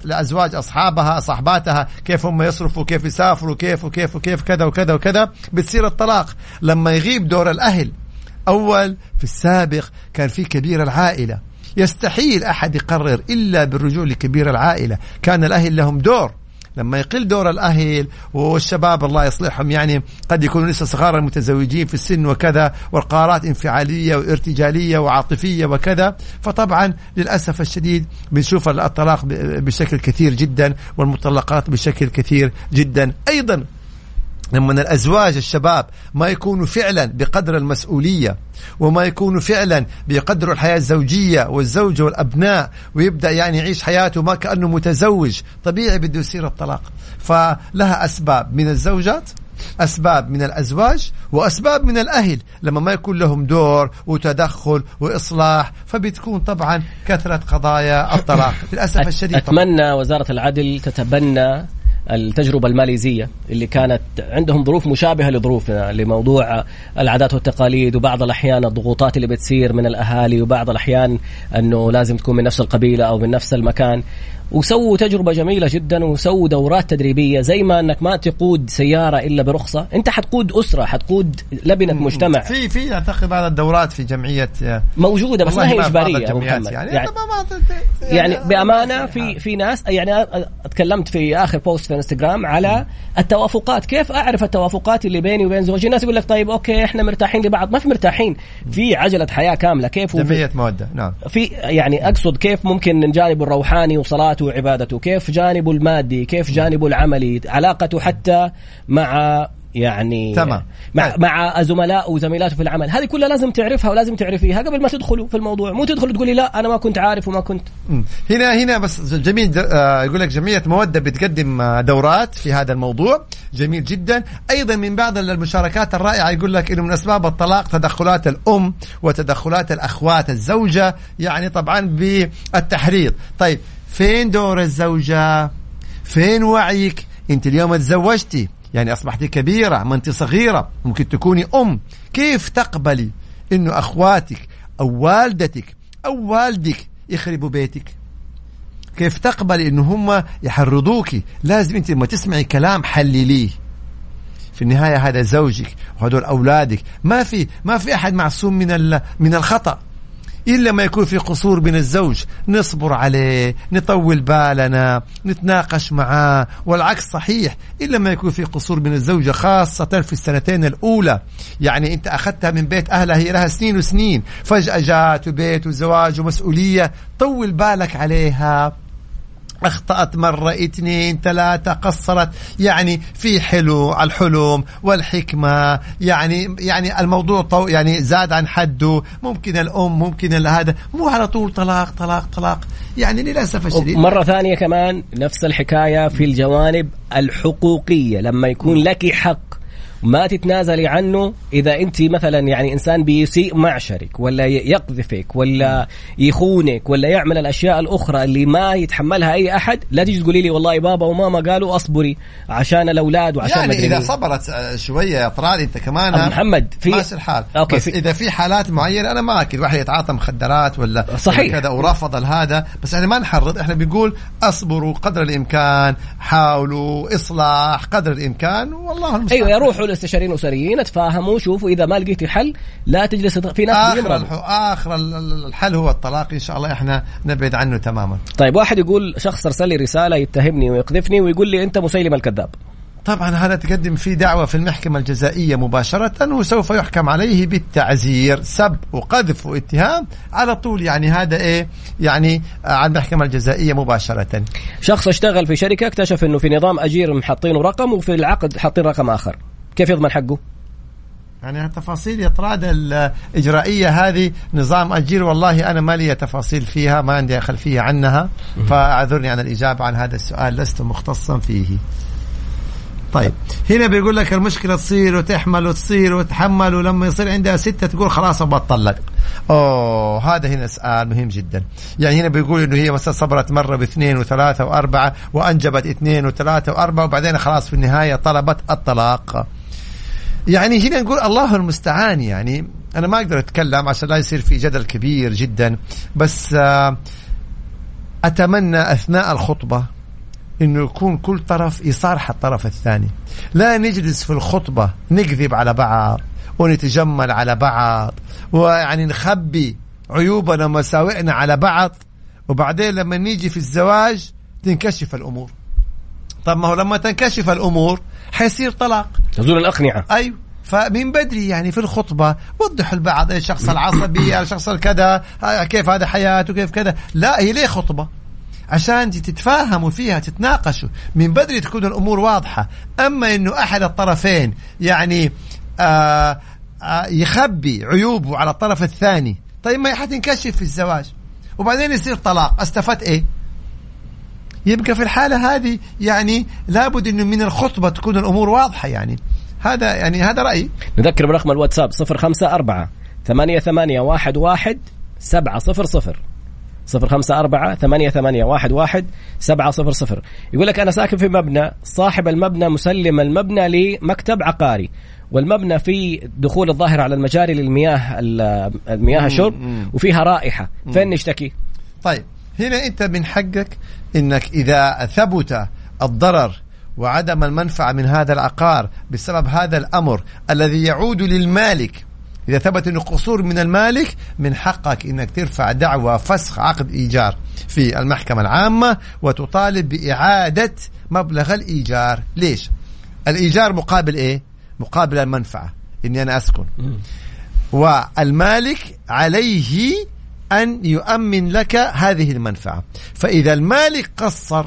لأزواج أصحابها صحباتها كيف هم يصرفوا كيف يسافروا كيف وكيف وكيف كذا وكذا وكذا, بتصير الطلاق. لما يغيب دور الأهل, أول في السابق كان في كبير العائلة, يستحيل أحد يقرر إلا بالرجوع لكبير العائلة, كان الأهل لهم دور. لما يقل دور الأهل والشباب الله يصلحهم يعني قد يكونوا لسه صغار متزوجين في السن وكذا, والقرارات انفعالية وارتجالية وعاطفية وكذا, فطبعا للأسف الشديد بنشوف الطلاق بشكل كثير جدا والمطلقات بشكل كثير جدا. أيضا لما الأزواج الشباب ما يكونوا فعلا بقدر المسؤولية وما يكونوا فعلا بقدر الحياة الزوجية والزوجة والأبناء, ويبدأ يعيش حياته ما كأنه متزوج, طبيعي بده يصير الطلاق. فلها أسباب من الزوجات, أسباب من الأزواج, وأسباب من الأهل لما ما يكون لهم دور وتدخل وإصلاح, فبتكون طبعا كثرة قضايا الطلاق للأسف الشديد. أتمنى وزارة العدل تتبنى التجربة الماليزية اللي كانت عندهم ظروف مشابهة لظروفنا لموضوع العادات والتقاليد, وبعض الأحيان الضغوطات اللي بتصير من الأهالي, وبعض الأحيان أنه لازم تكون من نفس القبيلة أو من نفس المكان. وسووا تجربة جميلة جدا وسووا دورات تدريبية, زي ما أنك ما تقود سيارة إلا برخصة, أنت حتقود أسرة, حتقود لبنة مجتمع. في أعتقد بعض الدورات في جمعية موجودة بس ما هي إجبارية يعني بأمانة. في ناس أتكلمت في آخر بوست في إنستغرام على التوافقات, كيف أعرف التوافقات اللي بيني وبين زوجي؟ الناس يقول لك طيب أوكي إحنا مرتاحين لبعض, ما في مرتاحين, في عجلة حياة كاملة. كيف جمعية مودة؟ نعم. في أقصد كيف ممكن الجانب الروحاني وصلاة وعبادته, كيف جانبه المادي, كيف جانبه العملي, علاقته حتى مع يعني تمام. مع زملاء وزميلاته في العمل، هذه كلها لازم تعرفها ولازم تعرفيها قبل ما تدخلوا في الموضوع، مو تدخل تقولي لا أنا ما كنت عارف وما كنت هنا بس. جميل، يقول لك جمعية مودة بتقدم دورات في هذا الموضوع، جميل جدا. أيضا من بعض المشاركات الرائعة يقول لك إنه من أسباب الطلاق تدخلات الأم وتدخلات الأخوات الزوجة، يعني طبعا بالتحريض. طيب فين دور الزوجة؟ فين وعيك؟ أنت اليوم تزوجتي، يعني أصبحتي كبيرة، ما أنت صغيرة، ممكن تكوني أم. كيف تقبلي إنه أخواتك أو والدتك أو والدك يخربوا بيتك؟ كيف تقبلي إنه هم يحرضوكي؟ لازم أنت لما تسمعي كلام حلليه. في النهاية هذا زوجك وهدول أولادك، ما في أحد معصوم من الخطأ، إلا ما يكون في قصور بين الزوج، نصبر عليه، نطول بالنا، نتناقش معاه، والعكس صحيح، إلا ما يكون في قصور بين الزوجة خاصة في السنتين الأولى. يعني أنت أخذتها من بيت أهلها، هي لها سنين وسنين، فجأة جات وبيت وزواج ومسؤولية، طول بالك عليها، أخطأت مرة 2 3 قصرت، يعني في حلو على الحلم والحكمة، يعني الموضوع يعني زاد عن حده. ممكن الأم، ممكن هذا، مو على طول طلاق طلاق طلاق، يعني للأسف الشديد. مرة ثانية كمان نفس الحكاية في الجوانب الحقوقية، لما يكون لك حق ما تتنازلي عنه. إذا أنت مثلا يعني إنسان بيسيء مع شريك، ولا يقذفك، ولا يخونك، ولا يعمل الأشياء الأخرى اللي ما يتحملها أي أحد، لا تيجي تقولي لي والله بابا وماما قالوا أصبري عشان الأولاد وعشان يعني مدريني. إذا صبرت شوية يا طراد أنت كمان محمد ماشي الحال. أوكي، بس إذا في حالات معينة أنا معك، الواحد يتعاطى مخدرات ولا كذا ورفض هذا، بس إحنا ما نحرض، إحنا بنقول أصبروا قدر الإمكان، حاولوا إصلاح قدر الإمكان، والله المستقبل. أيوة، يروحوا الاستشاريين الأسريين، تفاهموا، شوفوا، إذا ما لقيتي حل لا تجلس. في ناس آخر الحل هو الطلاق، إن شاء الله إحنا نبعد عنه تماما. طيب واحد يقول، شخص أرسل لي رسالة يتهمني ويقذفني ويقول لي أنت مسيلم الكذاب. طبعا هذا تقدم فيه دعوة في المحكمة الجزائية مباشرة، وسوف يحكم عليه بالتعزير، سب وقذف واتهام على طول، يعني هذا إيه، يعني على المحكمة الجزائية مباشرة. شخص اشتغل في شركة، اكتشف إنه في نظام أجير محطينه رقم وفي العقد حاطين رقم آخر، كيف يضمن حقه؟ يعني التفاصيل يطراد الإجرائية هذه، نظام أجير والله أنا ما لي تفاصيل فيها، ما عندي خلفية عنها، فأعذرني عن الإجابة عن هذا السؤال، لست مختصا فيه. طيب هنا بيقول لك المشكلة تصير وتحمل وتصير وتحمل، ولما يصير عندها 6 تقول خلاص بطلق. هذا هنا سؤال مهم جدا. يعني هنا بيقول إنه هي مثلا صبرت مرة ب2 و3 و4 وأنجبت 2 و3 و4 وبعدين خلاص في النهاية طلبت الطلاق. يعني هنا نقول الله المستعان، يعني أنا ما أقدر أتكلم عشان لا يصير في جدل كبير جدا، بس أتمنى أثناء الخطبة إنه يكون كل طرف يصارح الطرف الثاني، لا نجلس في الخطبة نكذب على بعض ونتجمل على بعض، ويعني نخبي عيوبنا ومساوئنا على بعض، وبعدين لما نيجي في الزواج تنكشف الأمور. طب ما هو لما تنكشف الأمور حيصير طلاق، تزول الأقنعة. أيوه، فمن بدري يعني في الخطبة وضح البعض، الشخص العصبي، الشخص الكذا، كيف هذا حياته، كيف كذا. لا، هي ليه خطبة؟ عشان تتفاهموا فيها، تتناقشوا من بدري، تكون الأمور واضحة. أما إنه أحد الطرفين يعني يخبي عيوبه على الطرف الثاني، طيب ما حتنكشف في الزواج وبعدين يصير طلاق، استفدت إيه؟ يبقى في الحالة هذه يعني لابد إنه من الخطبة تكون الأمور واضحة. يعني هذا رأيي. نذكر برقم الواتساب 05488811 700 05488811 700. يقول لك أنا ساكن في مبنى، صاحب المبنى مسلم المبنى لمكتب عقاري، والمبنى فيه دخول الظاهر على المجاري للمياه، المياه الشرب، وفيها رائحة، فين نشتكي؟ طيب هنا أنت من حقك إنك إذا ثبت الضرر وعدم المنفعة من هذا العقار بسبب هذا الأمر الذي يعود للمالك، إذا ثبت أنه قصور من المالك، من حقك أنك ترفع دعوى فسخ عقد إيجار في المحكمة العامة وتطالب بإعادة مبلغ الإيجار. ليش؟ الإيجار مقابل إيه؟ مقابل المنفعة، إني أنا أسكن، والمالك عليه أن يؤمن لك هذه المنفعة. فإذا المالك قصر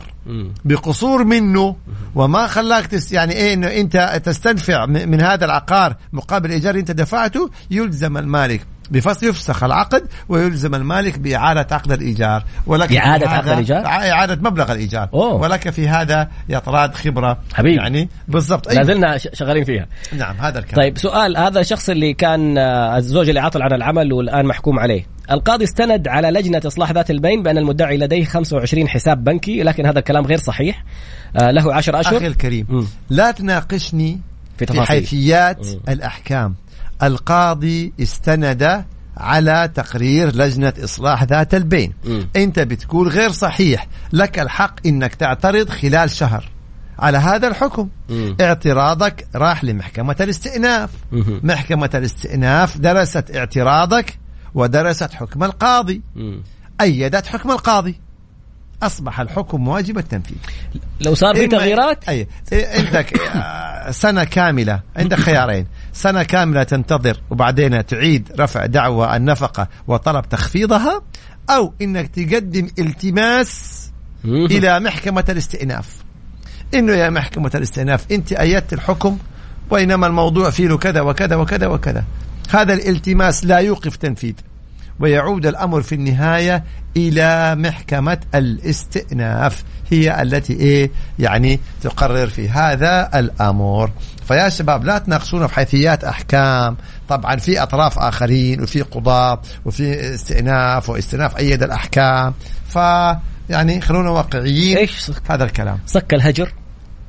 بقصور منه وما خلاك يعني إيه إنه أنت تستنفع من هذا العقار مقابل إيجار أنت دفعته، يلزم المالك بفصل، يفسخ العقد ويلزم المالك بإعادة عقد الإيجار، ولكن إعادة عقد الإيجار، إعادة مبلغ الإيجار. ولك في هذا يا طراد خبرة حبيب. يعني بالضبط لازلنا شغالين فيها. نعم هذا الكلام. طيب سؤال، هذا الشخص اللي كان الزوج اللي عاطل عن العمل والآن محكوم عليه، القاضي استند على لجنة إصلاح ذات البين بأن المدعي لديه 25 حساب بنكي، لكن هذا الكلام غير صحيح، له 10 أشهر. أخي الكريم لا تناقشني في حيثيات الأحكام. القاضي استند على تقرير لجنة إصلاح ذات البين. أنت بتقول غير صحيح، لك الحق إنك تعترض خلال شهر على هذا الحكم. اعتراضك راح لمحكمة الاستئناف. محكمة الاستئناف درست اعتراضك ودرست حكم القاضي، أيدت حكم القاضي، أصبح الحكم واجب التنفيذ. لو صار في تغييرات عندك سنة كاملة، عندك خيارين، سنة كاملة تنتظر وبعدين تعيد رفع دعوى النفقة وطلب تخفيضها، أو إنك تقدم التماس إلى محكمة الاستئناف إنه يا محكمة الاستئناف أنت أيدت الحكم وإنما الموضوع فيه كذا وكذا وكذا وكذا. هذا الالتماس لا يوقف تنفيذ، ويعود الأمر في النهاية إلى محكمة الاستئناف، هي التي يعني تقرر في هذا الأمر. فيا شباب لا تناقشونا في حيثيات أحكام، طبعا في أطراف آخرين وفي قضاة وفي استئناف، واستئناف أيد الأحكام، فيعني خلونا واقعيين. هذا الكلام صك الهجر،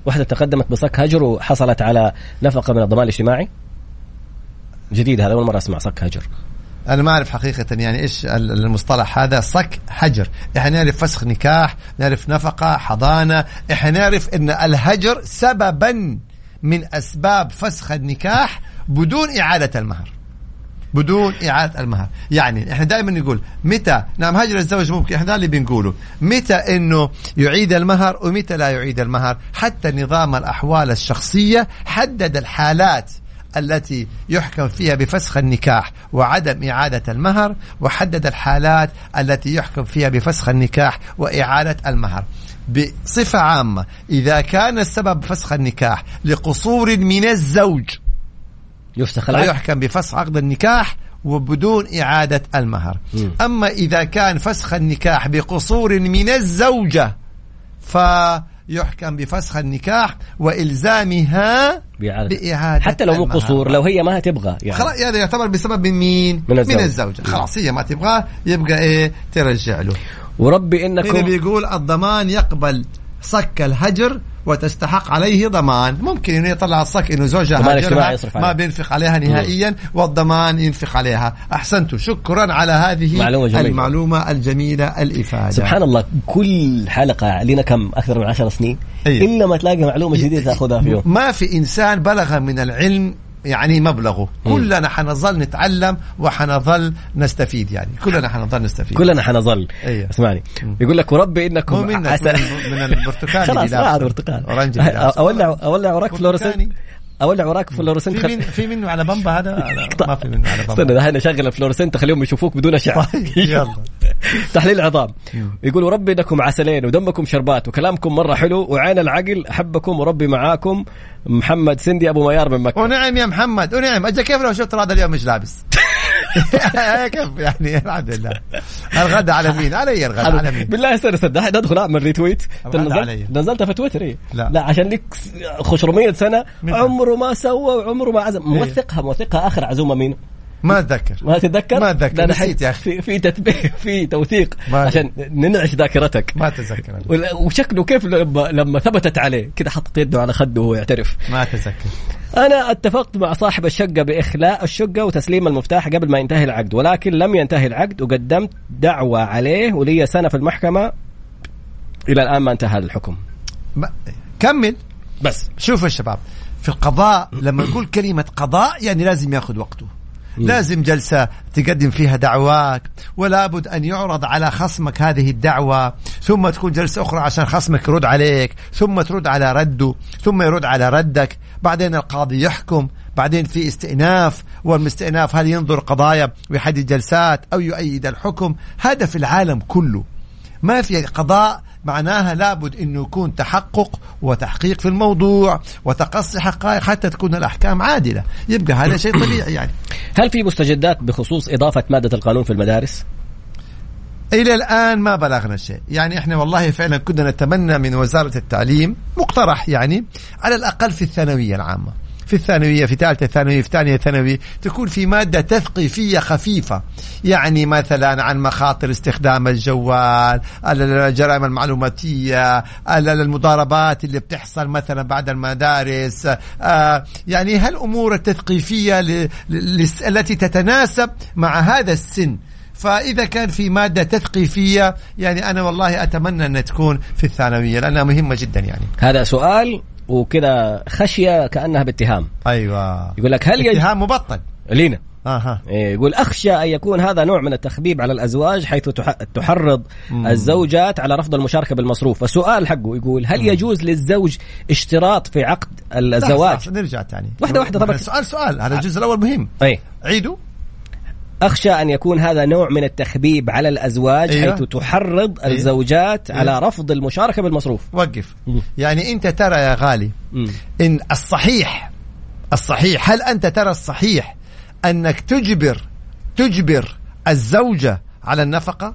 واحدة تقدمت بصك هجر وحصلت على نفقة من الضمان الاجتماعي، جديد هذا، أول مرة أسمع صك هجر. أنا ما أعرف حقيقة يعني إيش المصطلح هذا صك هجر. إحنا نعرف فسخ نكاح، نعرف نفقة، حضانة، إحنا نعرف إن الهجر سببا من أسباب فسخ النكاح بدون إعادة المهر، بدون إعادة المهر. يعني إحنا دائما نقول متى نعم هجر الزوج ممكن، إحنا اللي بنقوله متى إنه يعيد المهر ومتى لا يعيد المهر. حتى نظام الأحوال الشخصية حدد الحالات التي يحكم فيها بفسخ النكاح وعدم إعادة المهر، وحدد الحالات التي يحكم فيها بفسخ النكاح وإعادة المهر. بصفة عامة إذا كان السبب فسخ النكاح لقصور من الزوج يفسخ العقد، يحكم بفسخ عقد النكاح وبدون إعادة المهر. أما إذا كان فسخ النكاح بقصور من الزوجة فيحكم بفسخ النكاح وإلزامها بإعادة، حتى لو مو قصور، لو هي ما تبغى يعني يعتبر بسبب من مين؟ من الزوجة. خلاص هي ما تبغاه، يبقى ترجع له. وربي إنكم اللي بيقول الضمان يقبل صك الهجر وتستحق عليه ضمان، ممكن إنه يطلع الصك إنه زوجها هجرها ما بينفق عليها نهائيا والضمان ينفق عليها. أحسنتم، شكرا على هذه المعلومة الجميلة الإفادة. سبحان الله كل حلقة لنا كم أكثر من 10 سنين إلا ما تلاقي معلومة جديدة تأخذها فيه. ما في إنسان بلغ من العلم يعني مبلغه. كلنا حنظل نتعلم وحنظل نستفيد، يعني كلنا حنظل نستفيد، كلنا حنظل. اسمعني يقول لك وربي إنكم من البرتقالي خلاص بعد برتقال أورانجي أولع وراك فلورسنت، أولع وراك فلورسنت، في منه على بامبا هذا ما في منه على بامبا. استنى هنا شغل فلورسنت خليهم يشوفوك بدون أشعة. يلا تحليل عظام. يقول وربي إنكم عسلين ودمكم شربات وكلامكم مرة حلو وعين العقل، أحبكم وربي معاكم. محمد سندي أبو ميار من مكة. ونعم يا محمد ونعم، أجا كيف لو شفت هذا اليوم مش لابس كيف يعني الحمد لله. الغد على مين؟ علي الغد على مين؟ بالله استرسل ندخل أعمل ريتويت. نزلتها في تويتر لا عشان لك 500 سنة عمره ما سوى وعمره ما عزم. موثقها آخر عزومة مين؟ ما تتذكر؟ نسيت يا أخي. في توثيق عشان ننعش ذاكرتك. ما تذكر وشكله كيف لما ثبتت عليه كده، حطت يده على خده وهو يعترف. ما تذكر. أنا اتفقت مع صاحب الشقة بإخلاء الشقة وتسليم المفتاح قبل ما ينتهي العقد، ولكن لم ينتهي العقد وقدمت دعوة عليه ولي سنة في المحكمة، إلى الآن ما انتهى الحكم. كمل بس. شوفوا الشباب في القضاء لما نقول كلمة قضاء يعني لازم يأخذ وقته، لازم جلسة تقدم فيها دعواك، ولا بد أن يعرض على خصمك هذه الدعوة، ثم تكون جلسة أخرى عشان خصمك يرد عليك، ثم ترد على رده، ثم يرد على ردك، بعدين القاضي يحكم، بعدين في استئناف، والمستئناف هل ينظر قضايا ويحدد جلسات أو يؤيد الحكم. هذا في العالم كله، ما في قضاء معناها لابد أنه يكون تحقق وتحقيق في الموضوع وتقصي حقائق حتى تكون الأحكام عادلة. يبقى هذا شيء طبيعي يعني. هل في مستجدات بخصوص إضافة مادة القانون في المدارس؟ إلى الآن ما بلغنا شيء يعني. إحنا والله فعلا كنا نتمنى من وزارة التعليم مقترح يعني على الأقل في الثانوية العامة، في الثانوية، في ثالثة ثانوي، في ثانية ثانوي، تكون في مادة تثقيفية خفيفة يعني مثلا عن مخاطر استخدام الجوال، الجرائم المعلوماتية، المضاربات اللي بتحصل مثلا بعد المدارس، يعني هالأمور التثقيفية التي تتناسب مع هذا السن. فإذا كان في مادة تثقيفية يعني أنا والله أتمنى أن تكون في الثانوية لأنها مهمة جدا يعني. هذا سؤال وكذا خشية كأنها باتهام. أيوة، يقول لك هل اتهام مبطل لينا. يقول أخشى أن يكون هذا نوع من التخبيب على الأزواج حيث تحرض الزوجات على رفض المشاركة بالمصروف. فسؤال حقه يقول هل يجوز للزوج اشتراط في عقد الزواج؟ نرجع تاني واحدة واحدة طبعا. سؤال هذا الجزء الأول مهم. عيدوا. أخشى أن يكون هذا نوع من التخبيب على الأزواج حيث تحرض الزوجات على رفض المشاركة بالمصروف. وقف يعني أنت ترى يا غالي إن الصحيح هل أنت ترى الصحيح أنك تجبر الزوجة على النفقة؟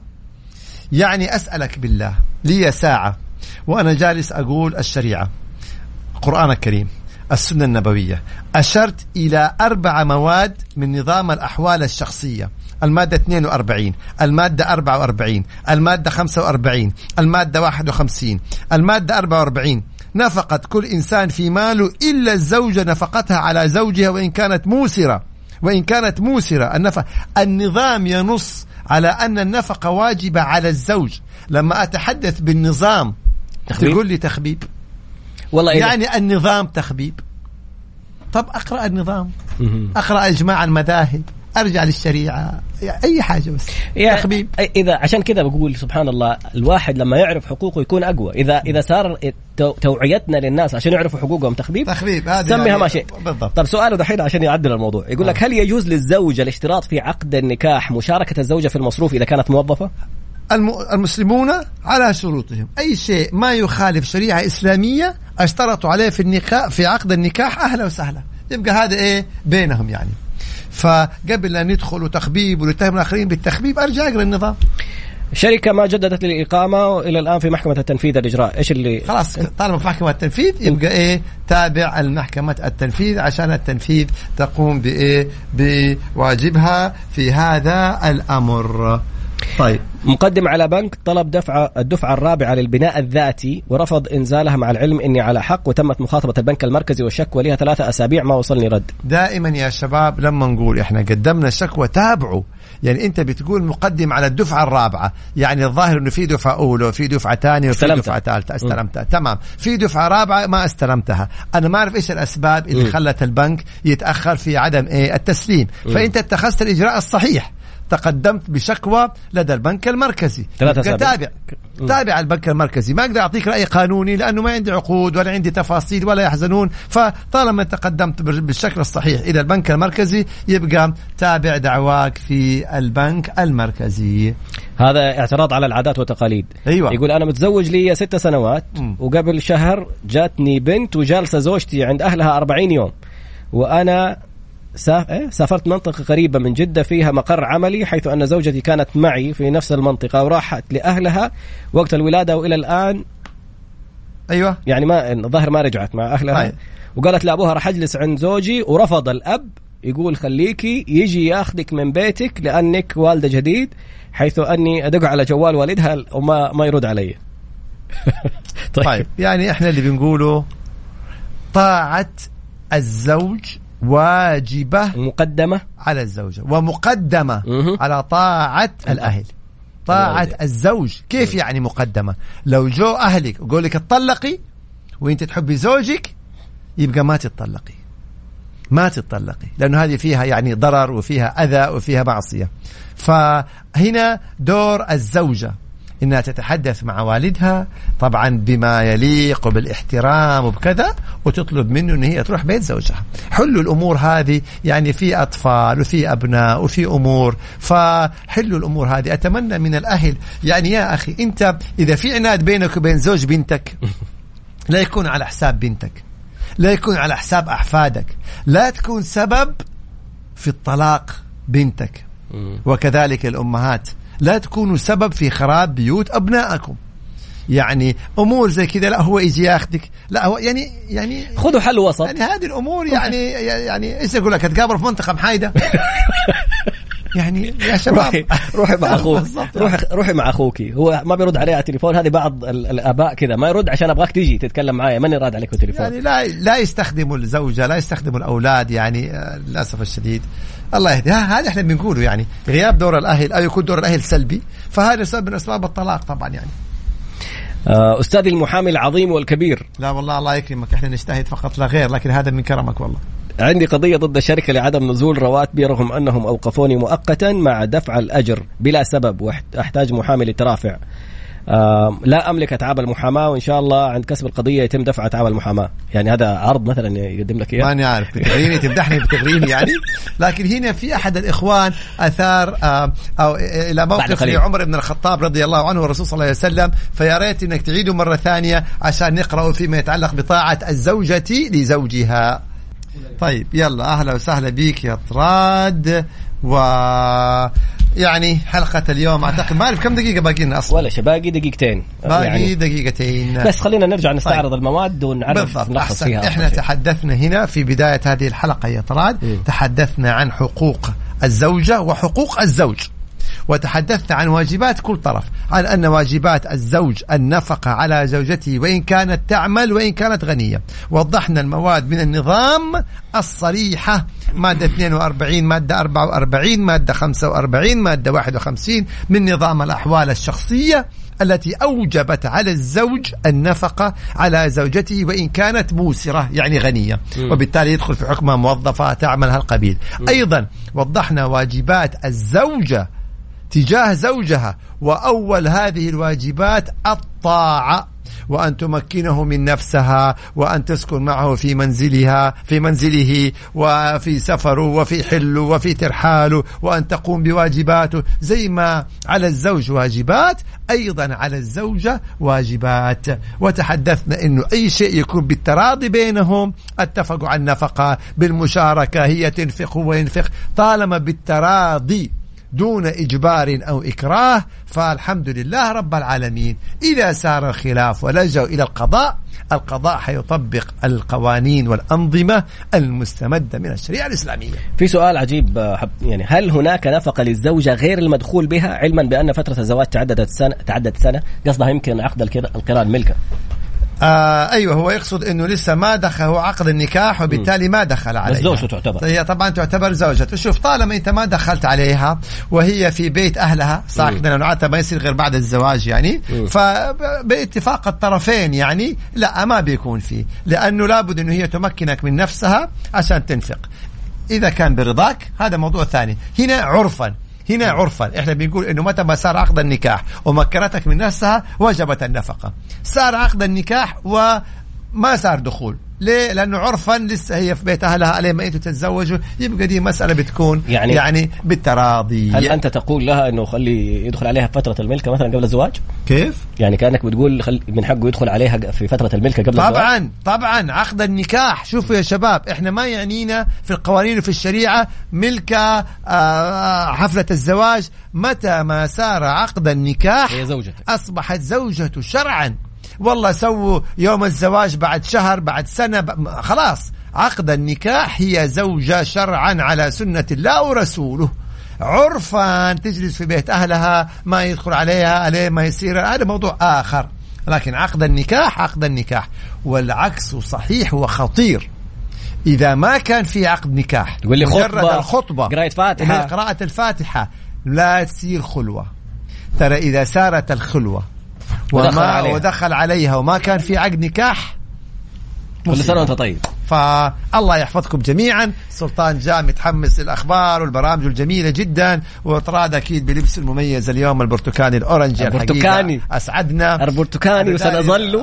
يعني أسألك بالله، لي ساعة وأنا جالس أقول الشريعة، القرآن الكريم، السنة النبوية، أشرت إلى 4 مواد من نظام الأحوال الشخصية، المادة 42، المادة 44، المادة 45، المادة 51، المادة 44. نفقة كل إنسان في ماله إلا الزوجة نفقتها على زوجها وإن كانت موسرة. النظام ينص على أن النفقة واجبة على الزوج. لما أتحدث بالنظام تخبيب، تقول لي تخبيب والله يعني النظام تخبيب. طب أقرأ النظام، أقرأ إجماع المذاهب، أرجع للشريعة، أي حاجة بس يعني تخبيب. إذا عشان كذا بقول سبحان الله، الواحد لما يعرف حقوقه يكون أقوى. إذا صار توعيتنا للناس عشان يعرفوا حقوقهم تخبيب سميها يعني ما شئت. طب سؤاله دحين عشان يعدل الموضوع، يقول لك هل يجوز للزوجة الاشتراط في عقد النكاح مشاركة الزوجة في المصروف إذا كانت موظفة؟ المسلمون على شروطهم، أي شيء ما يخالف شريعة إسلامية اشترطوا عليه في عقد النكاح أهلا وسهلا. يبقى هذا إيه بينهم يعني. فقبل أن ندخل وتخبيب ونتهم الآخرين بالتخبيب أرجع أقرأ النظام. شركة ما جددت الإقامة إلى الآن في محكمة التنفيذ الإجراء، إيش اللي خلاص طالما في محكمة التنفيذ يبقى إيه تابع المحكمة التنفيذ عشان التنفيذ تقوم بإيه بواجبها في هذا الأمر. طيب، مقدم على بنك طلب الدفعة الرابعة للبناء الذاتي ورفض إنزالها مع العلم إني على حق، وتمت مخاطبة البنك المركزي والشكوى لها 3 أسابيع ما وصلني رد. دائما يا شباب لما نقول إحنا قدمنا الشكوى تابعوا، يعني أنت بتقول مقدم على الدفعة الرابعة، يعني الظاهر إنه في دفعة أولى وفي دفعة ثانية وفي دفعة ثالثة استلمتها، تمام، في دفعة رابعة ما استلمتها. أنا ما أعرف إيش الأسباب اللي خلت البنك يتأخر في عدم التسليم، فأنت اتخذت الإجراء الصحيح، تقدمت بشكوى لدى البنك المركزي. تابع البنك المركزي، ما أقدر أعطيك رأي قانوني لأنه ما عندي عقود ولا عندي تفاصيل ولا يحزنون. فطالما تقدمت بالشكل الصحيح إلى البنك المركزي يبقى تابع دعواك في البنك المركزي. هذا اعتراض على العادات والتقاليد. أيوة. يقول أنا متزوج لي 6 سنوات وقبل شهر جاتني بنت وجالسة زوجتي عند أهلها 40 يوم، وأنا سافرت منطقة قريبة من جدة فيها مقر عملي، حيث أن زوجتي كانت معي في نفس المنطقة وراحت لأهلها وقت الولادة وإلى الآن أيوة يعني ما رجعت مع أهلها. وقالت لأبوها راح أجلس عند زوجي، ورفض الأب، يقول خليكي يجي ياخذك من بيتك لأنك والدة جديد، حيث أني أدق على جوال والدها وما يرد علي. طيب يعني إحنا اللي بنقوله طاعة الزوج واجبة مقدمة على الزوجة ومقدمة على طاعة الأهل. طاعة الزوج كيف يعني مقدمة؟ لو جو أهلك وقول لك اتطلقي وانت تحبي زوجك يبقى ما تتطلقي لأنه هذه فيها يعني ضرر وفيها أذى وفيها معصية. فهنا دور الزوجة إنها تتحدث مع والدها طبعا بما يليق وبالاحترام وبكذا، وتطلب منه إن هي تروح بيت زوجها. حلوا الأمور هذه، يعني في أطفال وفي أبناء وفي أمور، فحلوا الأمور هذه. أتمنى من الأهل، يعني يا أخي أنت إذا في عناد بينك وبين زوج بنتك لا يكون على حساب بنتك، لا يكون على حساب أحفادك، لا تكون سبب في الطلاق بنتك. وكذلك الأمهات لا تكونوا سبب في خراب بيوت أبنائكم. يعني أمور زي كذا لا هو يجي ياخدك، لا هو يعني خذوا حل وسط. يعني هذه الأمور يعني إيش أقول لك، تقابل في منطقة محايدة يعني يا شباب روحي مع اخوك، روحي مع اخوكي، هو ما بيرد عليه على التليفون. هذه بعض الاباء كذا ما يرد عشان ابغاك تيجي تتكلم معايا، ماني راد عليك التليفون. يعني لا يستخدموا الزوجه، لا يستخدموا الاولاد، يعني للاسف الشديد الله يهدي. هذا احنا بنقوله، يعني غياب دور الاهل او يكون دور الاهل سلبي، فهذا سبب من اسباب الطلاق طبعا. يعني استاذي المحامي العظيم والكبير، لا والله الله يكرمك، احنا نجتهد فقط لا غير، لكن هذا من كرمك والله. عندي قضية ضد الشركة لعدم نزول رواتبي رغم أنهم أوقفوني مؤقتا مع دفع الأجر بلا سبب، وأحتاج محامي للترافع. لا أملك أتعاب المحاماة، وإن شاء الله عند كسب القضية يتم دفع أتعاب المحاماة. يعني هذا عرض مثلا يقدم لك إياه، ما نعرف تغريني تمدحني بتغريني يعني. لكن هنا في أحد الإخوان أثار أو إلى موقف لعمر بن الخطاب رضي الله عنه والرسول صلى الله عليه وسلم، فيا ريت إنك تعيده مرة ثانية عشان نقرأ فيما يتعلق بطاعة الزوجة لزوجها. طيب يلا أهلا وسهلا بيك يا طراد. ويعني حلقة اليوم أعتقد ما أعرف كم دقيقة باقينا أصلا، ولا شيء، باقي دقيقتين، باقي يعني دقيقتين بس. خلينا نرجع نستعرض المواد ونعرف نلخص فيها. إحنا تحدثنا هنا في بداية هذه الحلقة يا طراد، تحدثنا عن حقوق الزوجة وحقوق الزوج، وتحدثنا عن واجبات كل طرف، عن أن واجبات الزوج النفقة على زوجته وإن كانت تعمل وإن كانت غنية. وضحنا المواد من النظام الصريحة، مادة 42، مادة 44، مادة 45، مادة 51 من نظام الأحوال الشخصية التي أوجبت على الزوج النفقة على زوجته وإن كانت موسرة يعني غنية، وبالتالي يدخل في حكمها موظفة تعمل هالقبيل. أيضا وضحنا واجبات الزوجة تجاه زوجها، وأول هذه الواجبات الطاعة، وأن تمكنه من نفسها، وأن تسكن معه في منزلها في منزله، وفي سفره وفي حله وفي ترحاله، وأن تقوم بواجباته. زي ما على الزوج واجبات، أيضا على الزوجة واجبات. وتحدثنا أنه أي شيء يكون بالتراضي بينهم، اتفقوا على النفقة بالمشاركة، هي تنفق وينفق، طالما بالتراضي دون إجبار أو إكراه، فالحمد لله رب العالمين. إذا سار الخلاف ولجأوا إلى القضاء، القضاء حيطبق القوانين والأنظمة المستمدة من الشريعة الإسلامية. في سؤال عجيب، يعني هل هناك نفقة للزوجة غير المدخول بها، علما بأن فترة الزواج تعدت سنة قصدها يمكن عقد القران ملكا؟ أيوة، هو يقصد أنه لسه ما دخل، هو عقد النكاح وبالتالي ما دخل عليها، بس زوجته تعتبر، هي طبعا تعتبر زوجته. شوف طالما أنت ما دخلت عليها وهي في بيت أهلها ساكنة، ونعتها ما يصير غير بعد الزواج يعني، فباتفاق الطرفين يعني لا ما بيكون فيه، لأنه لابد أنه هي تمكنك من نفسها عشان تنفق. إذا كان برضاك هذا موضوع ثاني. هنا عرفا احنا بنقول انه متى ما صار عقد النكاح ومكنتك من نفسها وجبت النفقة، صار عقد النكاح وما صار دخول، ليه؟ لأنه عرفا لسه هي في بيت أهلها، لين ما أنتوا تتزوجوا يبقى دي مسألة بتكون يعني بالتراضي. هل أنت تقول لها إنه خلي يدخل عليها فترة الملكة مثلا قبل الزواج؟ كيف؟ يعني كأنك بتقول من حقه يدخل عليها في فترة الملكة قبل الزواج؟ طبعا عقد النكاح. شوفوا يا شباب، إحنا ما يعنينا في القوانين وفي الشريعة ملكة حفلة الزواج، متى ما سار عقد النكاح هي زوجتك، أصبحت زوجته شرعا. والله سووا يوم الزواج بعد شهر بعد سنة، خلاص عقد النكاح هي زوجة شرعا على سنة الله ورسوله، عرفا تجلس في بيت أهلها، ما يدخل عليها ما يصير، هذا موضوع آخر. لكن عقد النكاح والعكس صحيح وخطير. إذا ما كان في عقد نكاح، مجرد الخطبة قراءة الفاتحة لا تصير خلوة. ترى إذا سارت الخلوة ودخل عليها وما كان في عقد نكاح، كل سنة وانت طيب. فالله يحفظكم جميعا. سلطان جاء متحمس للأخبار والبرامج الجميلة جدا, وطراد أكيد بلبس المميز اليوم البرتقالي الأورنجي. البرتقالي أسعدنا البرتقالي, وسنظل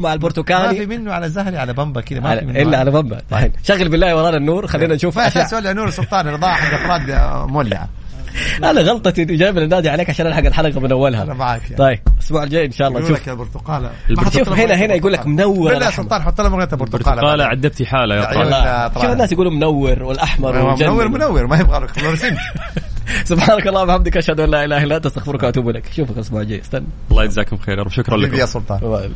مع البرتقالي. ما في منه على زهري على بمبا كده, ما في منه إلا على بمبا. شغل بالله ورانا النور, خلينا نشوف أشياء. سؤال نور سلطان رضا حق أفراد مولعة. أنا غلطتي جايب النادي عليك عشان ألحق الحلقة من أولها. أنا معك يعني. طيب الأسبوع الجاي إن شاء الله نشوف. البرتقالة شوف هنا يقول لك منور. لا سلطان حط لنا مغنية برتقالة. عدتي حالة يا طالع. شوف الناس يقولوا منور والأحمر والجنة. منور ما يبغى لك مرسين. سبحانك اللهم وبحمدك, أشهد أن لا إله إلا أنت, أستغفرك وأتوب إليك. شوفك الأسبوع الجاي, استنى. الله يجزاكم خير, وشكرا لكم يا سلطان.